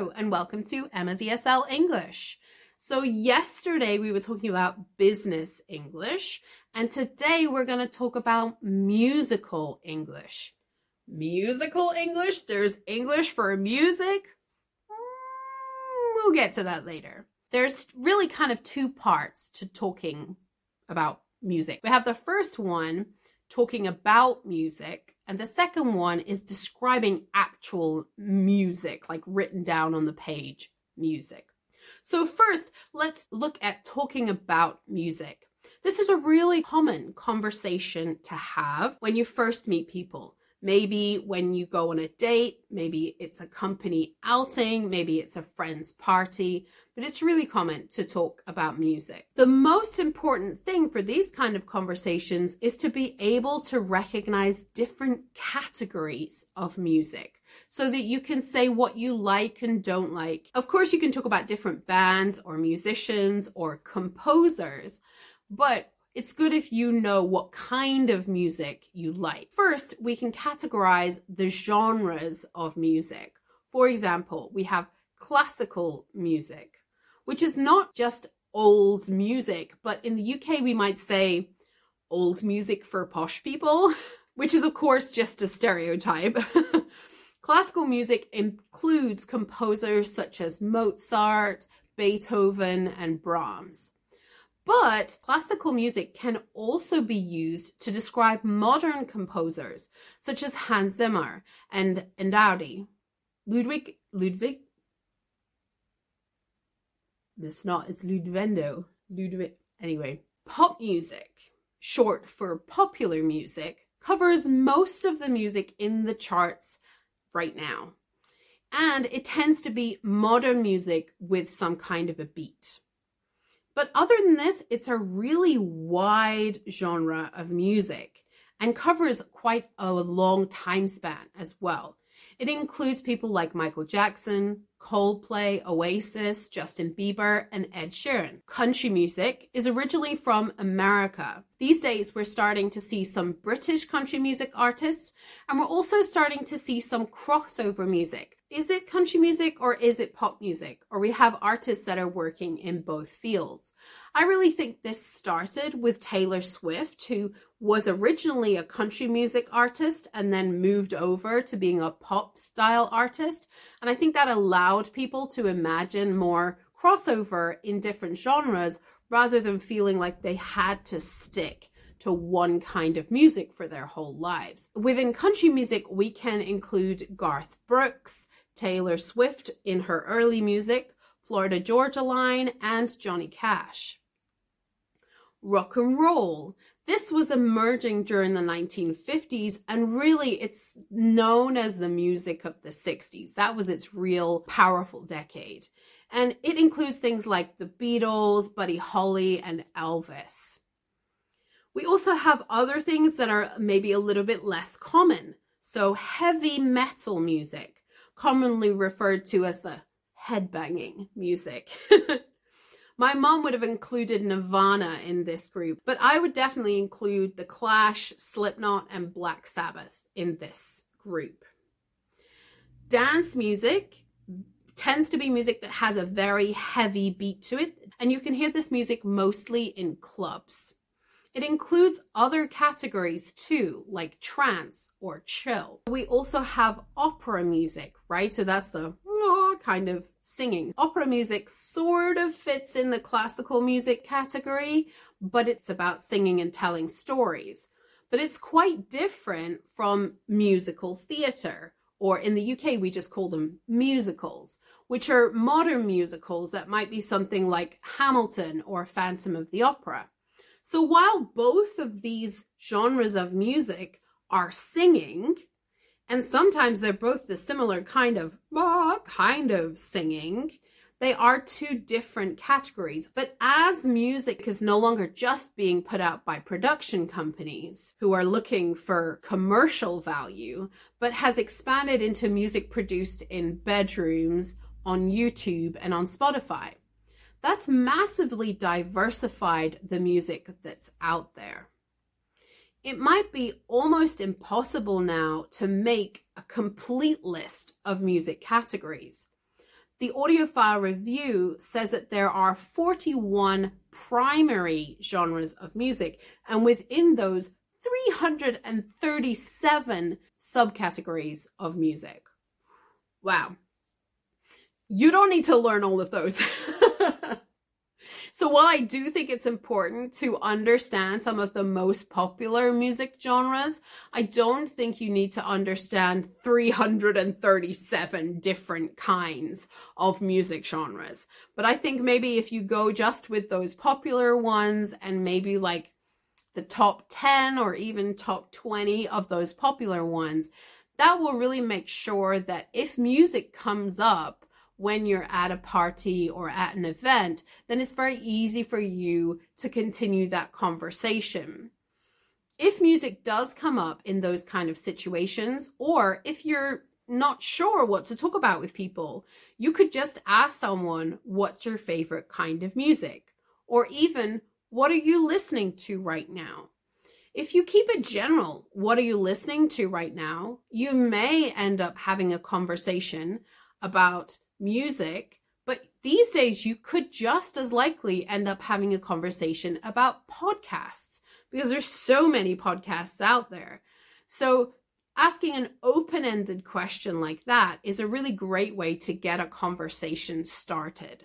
Hello and welcome to Emma's ESL English. So yesterday we were talking about business English, and today we're going to talk about musical English. Musical English? There's English for music? We'll get to that later. There's really kind of two parts to talking about music. We have the first one talking about music, and the second one is describing actual music, like written down on the page music. So first, let's look at talking about music. This is a really common conversation to have when you first meet people. Maybe when you go on a date, maybe it's a company outing, maybe it's a friend's party, but it's really common to talk about music. The most important thing for these kind of conversations is to be able to recognize different categories of music so that you can say what you like and don't like. Of course, you can talk about different bands or musicians or composers, but it's good if you know what kind of music you like. First, we can categorize the genres of music. For example, we have classical music, which is not just old music, but in the UK we might say old music for posh people, which is of course just a stereotype. Classical music includes composers such as Mozart, Beethoven, and Brahms. But classical music can also be used to describe modern composers such as Hans Zimmer and Ennio. Anyway, pop music, short for popular music, covers most of the music in the charts right now. And it tends to be modern music with some kind of a beat. But other than this, it's a really wide genre of music and covers quite a long time span as well. It includes people like Michael Jackson, Coldplay, Oasis, Justin Bieber, and Ed Sheeran. Country music is originally from America. These days, we're starting to see some British country music artists, and we're also starting to see some crossover music. Is it country music or is it pop music? Or we have artists that are working in both fields. I really think this started with Taylor Swift, who was originally a country music artist and then moved over to being a pop style artist. And I think that allowed people to imagine more crossover in different genres rather than feeling like they had to stick to one kind of music for their whole lives. Within country music, we can include Garth Brooks, Taylor Swift in her early music, Florida Georgia Line, and Johnny Cash. Rock and roll. This was emerging during the 1950s, and really it's known as the music of the 60s. That was its real powerful decade. And it includes things like the Beatles, Buddy Holly, and Elvis. We also have other things that are maybe a little bit less common. So heavy metal music, commonly referred to as the headbanging music. My mom would have included Nirvana in this group, but I would definitely include the Clash, Slipknot, and Black Sabbath in this group. Dance music tends to be music that has a very heavy beat to it, and you can hear this music mostly in clubs. It includes other categories too, like trance or chill. We also have opera music, right? So that's the kind of singing. Opera music sort of fits in the classical music category, but it's about singing and telling stories. But it's quite different from musical theatre, or in the UK, we just call them musicals, which are modern musicals that might be something like Hamilton or Phantom of the Opera. So while both of these genres of music are singing, and sometimes they're both the similar kind of singing, they are two different categories. But as music is no longer just being put out by production companies who are looking for commercial value, but has expanded into music produced in bedrooms, on YouTube, and on Spotify. That's massively diversified the music that's out there. It might be almost impossible now to make a complete list of music categories. The Audiophile Review says that there are 41 primary genres of music, and within those, 337 subcategories of music. Wow. You don't need to learn all of those. So while I do think it's important to understand some of the most popular music genres, I don't think you need to understand 337 different kinds of music genres. But I think maybe if you go just with those popular ones and maybe like the top 10 or even top 20 of those popular ones, that will really make sure that if music comes up when you're at a party or at an event, then it's very easy for you to continue that conversation. If music does come up in those kind of situations, or if you're not sure what to talk about with people, you could just ask someone, what's your favorite kind of music? Or even, what are you listening to right now? If you keep it general, what are you listening to right now? You may end up having a conversation about music, but these days you could just as likely end up having a conversation about podcasts because there's so many podcasts out there. So asking an open-ended question like that is a really great way to get a conversation started.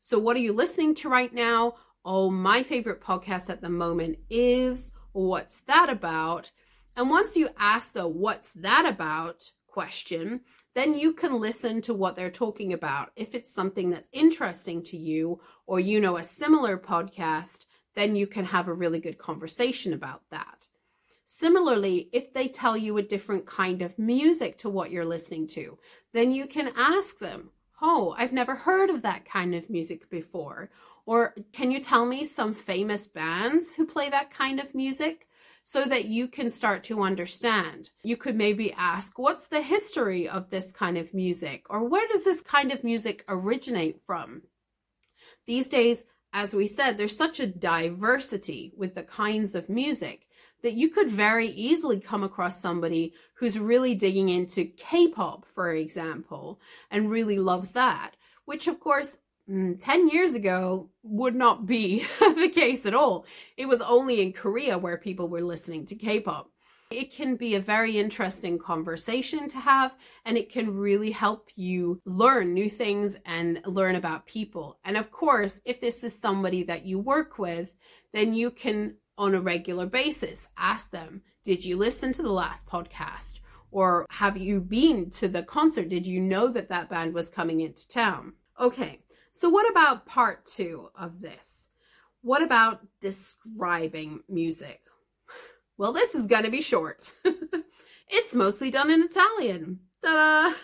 So what are you listening to right now? Oh, my favorite podcast at the moment is What's That About? And once you ask the What's That About question, then you can listen to what they're talking about. If it's something that's interesting to you, or you know a similar podcast, then you can have a really good conversation about that. Similarly, if they tell you a different kind of music to what you're listening to, then you can ask them, oh, I've never heard of that kind of music before. Or can you tell me some famous bands who play that kind of music? So that you can start to understand. You could maybe ask, what's the history of this kind of music? Or where does this kind of music originate from? These days, as we said, there's such a diversity with the kinds of music that you could very easily come across somebody who's really digging into K-pop, for example, and really loves that, which of course 10 years ago would not be the case at all. It was only in Korea where people were listening to K-pop. It can be a very interesting conversation to have, and it can really help you learn new things and learn about people. And of course, if this is somebody that you work with, then you can, on a regular basis, ask them, did you listen to the last podcast? Or have you been to the concert? Did you know that that band was coming into town? Okay. So what about part two of this? What about describing music? Well, this is going to be short. It's mostly done in Italian. Ta-da!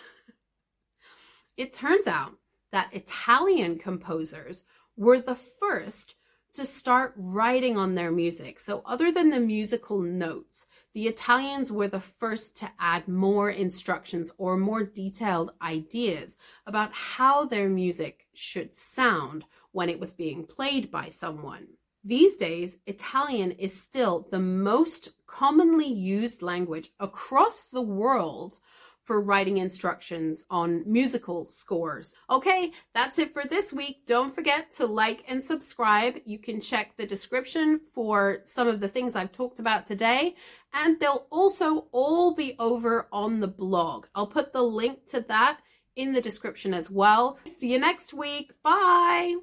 It turns out that Italian composers were the first to start writing on their music. So other than the musical notes, the Italians were the first to add more instructions or more detailed ideas about how their music should sound when it was being played by someone. These days, Italian is still the most commonly used language across the world for writing instructions on musical scores. Okay, that's it for this week. Don't forget to like and subscribe. You can check the description for some of the things I've talked about today, and they'll also all be over on the blog. I'll put the link to that in the description as well. See you next week. Bye.